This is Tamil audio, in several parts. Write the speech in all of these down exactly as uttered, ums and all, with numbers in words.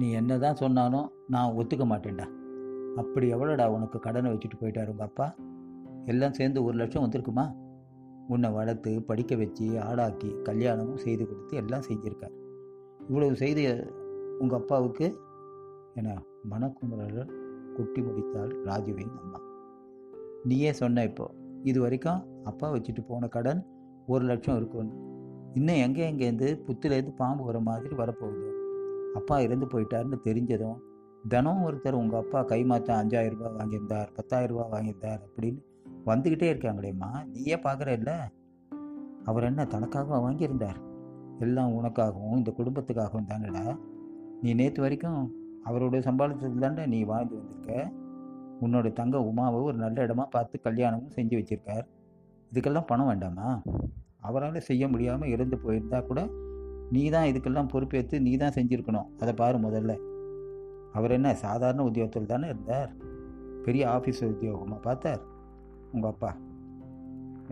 நீ என்ன தான் சொன்னாலும் நான் ஒத்துக்க மாட்டேன்டா. அப்படி எவ்வளோடா உனக்கு கடனை வச்சுட்டு போயிட்டாரு உங்கள் அப்பா? எல்லாம் சேர்ந்து ஒரு லட்சம் வந்திருக்குமா? உன்னை வளர்த்து படிக்க வச்சு ஆளாக்கி கல்யாணமும் செய்து கொடுத்து எல்லாம் செஞ்சுருக்கார். இவ்வளவு செய்து உங்கள் அப்பாவுக்கு என மனக்குமுறல் கொட்டி முடித்தாள் ராஜுவின் அம்மா. நீயே சொன்ன இப்போ இது வரைக்கும் அப்பா வச்சுட்டு போன கடன் ஒரு லட்சம் இருக்கும். இன்னும் எங்கே எங்கேருந்து புத்துலேருந்து பாம்பு வர மாதிரி வரப்போகுது. அப்பா இறந்து போயிட்டாருன்னு தெரிஞ்சதும் தினம் ஒருத்தர் உங்கள் அப்பா கைமாற்ற அஞ்சாயிரம் ரூபா வாங்கியிருந்தார், பத்தாயிரம் ரூபா வாங்கியிருந்தார் அப்படின்னு வந்துக்கிட்டே இருக்காங்களேம்மா. நீயே பார்க்குற இல்லை, அவர் என்ன தனக்காகவும் வாங்கியிருந்தார்? எல்லாம் உனக்காகவும் இந்த குடும்பத்துக்காகவும் தானடா. நீ நேற்று வரைக்கும் அவரோட சம்பாதிச்சது தாண்டா நீ வாழ்ந்து வந்திருக்க. உன்னோட தங்க உமாவை ஒரு நல்ல இடமா பார்த்து கல்யாணமும் செஞ்சு வச்சுருக்கார். இதுக்கெல்லாம் பணம் வேண்டாமா? அவரால் செய்ய முடியாமல் இறந்து போயிருந்தா கூட நீ தான் இதுக்கெல்லாம் பொறுப்பேற்று நீ தான் செஞ்சுருக்கணும். அதை பாரு முதல்ல. அவர் என்ன சாதாரண உத்தியோகத்தில் தானே இருந்தார்? பெரிய ஆஃபீஸ் உத்தியோகமாக பார்த்தார் உங்கள் அப்பா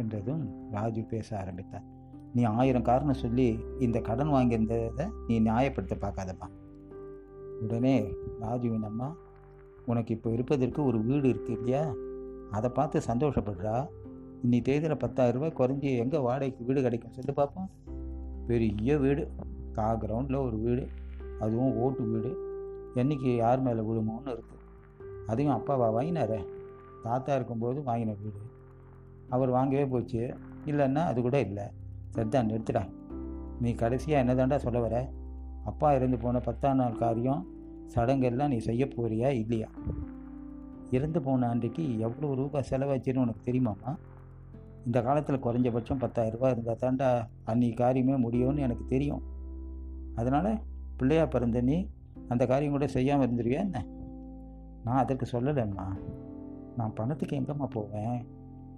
என்றதும் ராஜு பேச ஆரம்பித்தார். நீ ஆயிரம் காரணம் சொல்லி இந்த கடன் வாங்கியிருந்ததை நீ நியாயப்படுத்த பார்க்காதம்மா. உடனே ராஜுவின் அம்மா, உனக்கு இப்போ இருப்பதற்கு ஒரு வீடு இருக்குது இல்லையா, அதை பார்த்து சந்தோஷப்படுறா. இன்னி தேதியில் பத்தாயிரம் ரூபாய் குறைஞ்சி எங்கே வாடகைக்கு வீடு கிடைக்கும் சொல்லி பார்ப்போம். பெரிய வீடு, கா கிரவுண்டில் ஒரு வீடு, அதுவும் ஓட்டு வீடு. என்றைக்கு யார் மேலே விழுமோன்னு இருக்குது. அதையும் அப்பாவா வாங்கினாரே, தாத்தா இருக்கும்போது வாங்கின வீடு. அவர் வாங்கவே போச்சு, இல்லைன்னா அது கூட இல்லை. சரிதான், நிறுத்துடா. நீ கடைசியாக என்ன தாண்டா சொல்ல வர? அப்பா இறந்து போன பத்தாம் நாள் காரியம் சடங்கெல்லாம் நீ செய்ய போறியா இல்லையா? இறந்து போன அன்றைக்கு எவ்வளோ ரூபாய் செலவாச்சுன்னு உனக்கு தெரியுமாம்மா? இந்த காலத்தில் குறைஞ்சபட்சம் பத்தாயிரம் ரூபா இருந்தால் தாண்டா அன்றைக்கி காரியமே முடியும்னு எனக்கு தெரியும். அதனால் பிள்ளையா பிறந்த நீ அந்த காரியம் கூட செய்யாமல் இருந்துருவியா என்ன? நான் அதற்கு சொல்லலைம்மா. நான் பணத்துக்கு எங்கேம்மா போவேன்?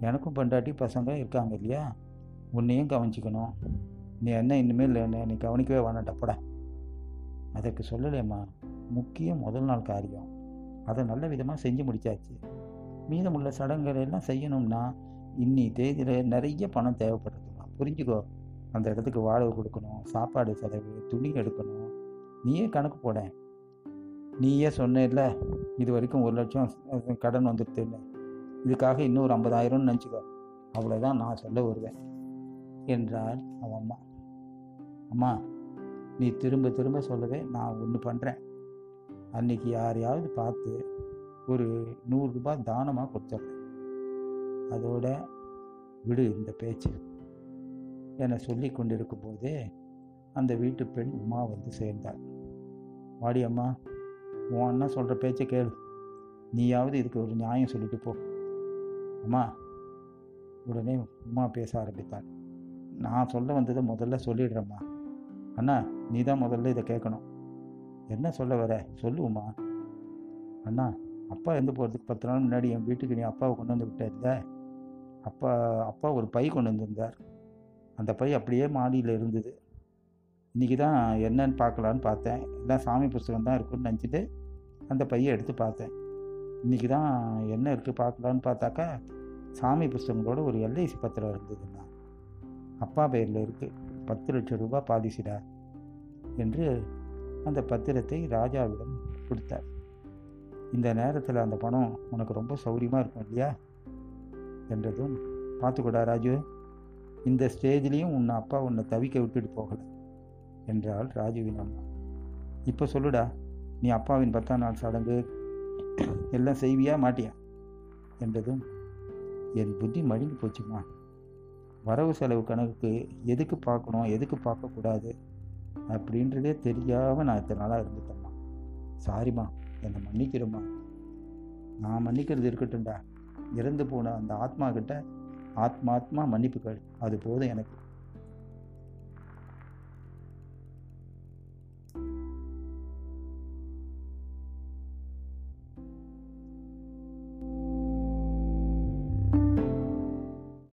எனக்கும் பண்டாட்டி பசங்க இருக்காங்க இல்லையா, உன்னையும் கவனிச்சிக்கணும். நீ என்ன இனிமேல் என்ன நீ கவனிக்கவே வேணாட்டப்படா. அதற்கு சொல்லலையம்மா. முக்கியம் முதல் நாள் காரியம், அதை நல்ல விதமாக செஞ்சு முடித்தாச்சு. மீதமுள்ள சடங்குகளெல்லாம் செய்யணும்னா இன்னி தேதியில் நிறைய பணம் தேவைப்படுறதுமா, புரிஞ்சுக்கோ. அந்த இடத்துக்கு வாடகை கொடுக்கணும், சாப்பாடு செலவு, துணி எடுக்கணும். நீயே கணக்கு போட. நீயே சொன்னேல்ல இது வரைக்கும் ஒரு லட்சம் கடன் வந்துடுதுன்னு, இதுக்காக இன்னொரு ஐம்பதாயிரம்னு நினச்சிக்கோ. அவ்வளோதான் நான் சொல்ல வருவேன் என்றாள் அவன் அம்மா. அம்மா, நீ திரும்ப திரும்ப சொல்லவே நான் ஒன்று பண்ணுறேன். அன்றைக்கி யாரையாவது பார்த்து ஒரு நூறுரூபா தானமாக கொடுத்துட்றேன். அதோட விடு இந்த பேச்சு என சொல்லி கொண்டிருக்கும் போதே அந்த வீட்டு பெண் உமா வந்து சேர்ந்தாள். வாடி அம்மா, உன் அண்ணா சொல்கிற பேச்சை கேளு. நீயாவது இதுக்கு ஒரு நியாயம் சொல்லிட்டு போ அம்மா. உடனே உமா பேச ஆரம்பித்தாள். நான் சொல்ல வந்ததை முதல்ல சொல்லிடுறேம்மா. அண்ணா, நீ தான் முதல்ல இதை கேட்கணும். என்ன சொல்ல வர சொல்லுவோம்மா? அண்ணா, அப்பா இருந்து போகிறதுக்கு பத்து நாள் முன்னாடி என் வீட்டுக்கு நீ அப்பாவை கொண்டு வந்து விட்டதில்ல. அப்பா அப்பா ஒரு பை கொண்டு வந்திருந்தார். அந்த பை அப்படியே மாடியில் இருந்தது. இன்றைக்கி தான் என்னன்னு பார்க்கலான்னு பார்த்தேன். எல்லாம் சாமி புஸ்தகம் தான் இருக்குன்னு நினச்சிட்டு அந்த பையை எடுத்து பார்த்தேன். இன்றைக்கி தான் என்ன இருக்குது பார்க்கலான்னு பார்த்தாக்கா சாமி புஸ்தகங்களோட ஒரு எல்ஐசி பத்திரம் இருந்ததுண்ணா. அப்பா பேரில் இருக்குது. பத்து லட்சம் ரூபா பாதிச்சிடா என்று அந்த பத்திரத்தை ராஜாவிடம் கொடுத்தார். இந்த நேரத்தில் அந்த பணம் உனக்கு ரொம்ப சௌரியமாக இருக்கும் இல்லையா என்றதும், பார்த்துக்கூடா ராஜு, இந்த ஸ்டேஜ்லேயும் உன்னை அப்பா உன்னை தவிக்க விட்டுட்டு போகலை என்றாள் ராஜுவின் அம்மா. இப்போ சொல்லுடா, நீ அப்பாவின் பத்தாம் நாள் சடங்கு எல்லாம் செய்வியா மாட்டியா என்றதும், என் புத்தி மழுங்கி போச்சுமா. வரவு செலவு கணக்கு எதுக்கு பார்க்கணும் எதுக்கு பார்க்கக்கூடாது அப்படின்றதே தெரியாமல் நான் இத்தனை நாளாக இருந்துட்டேம்மா. சாரிம்மா, என்னை மன்னிக்கிறோம்மா. நான் மன்னிக்கிறது இருக்கட்டும்டா, இறந்து போன அந்த ஆத்மா கிட்ட ஆத்மாத்மா மன்னிப்புகள் அது போதும் எனக்கு.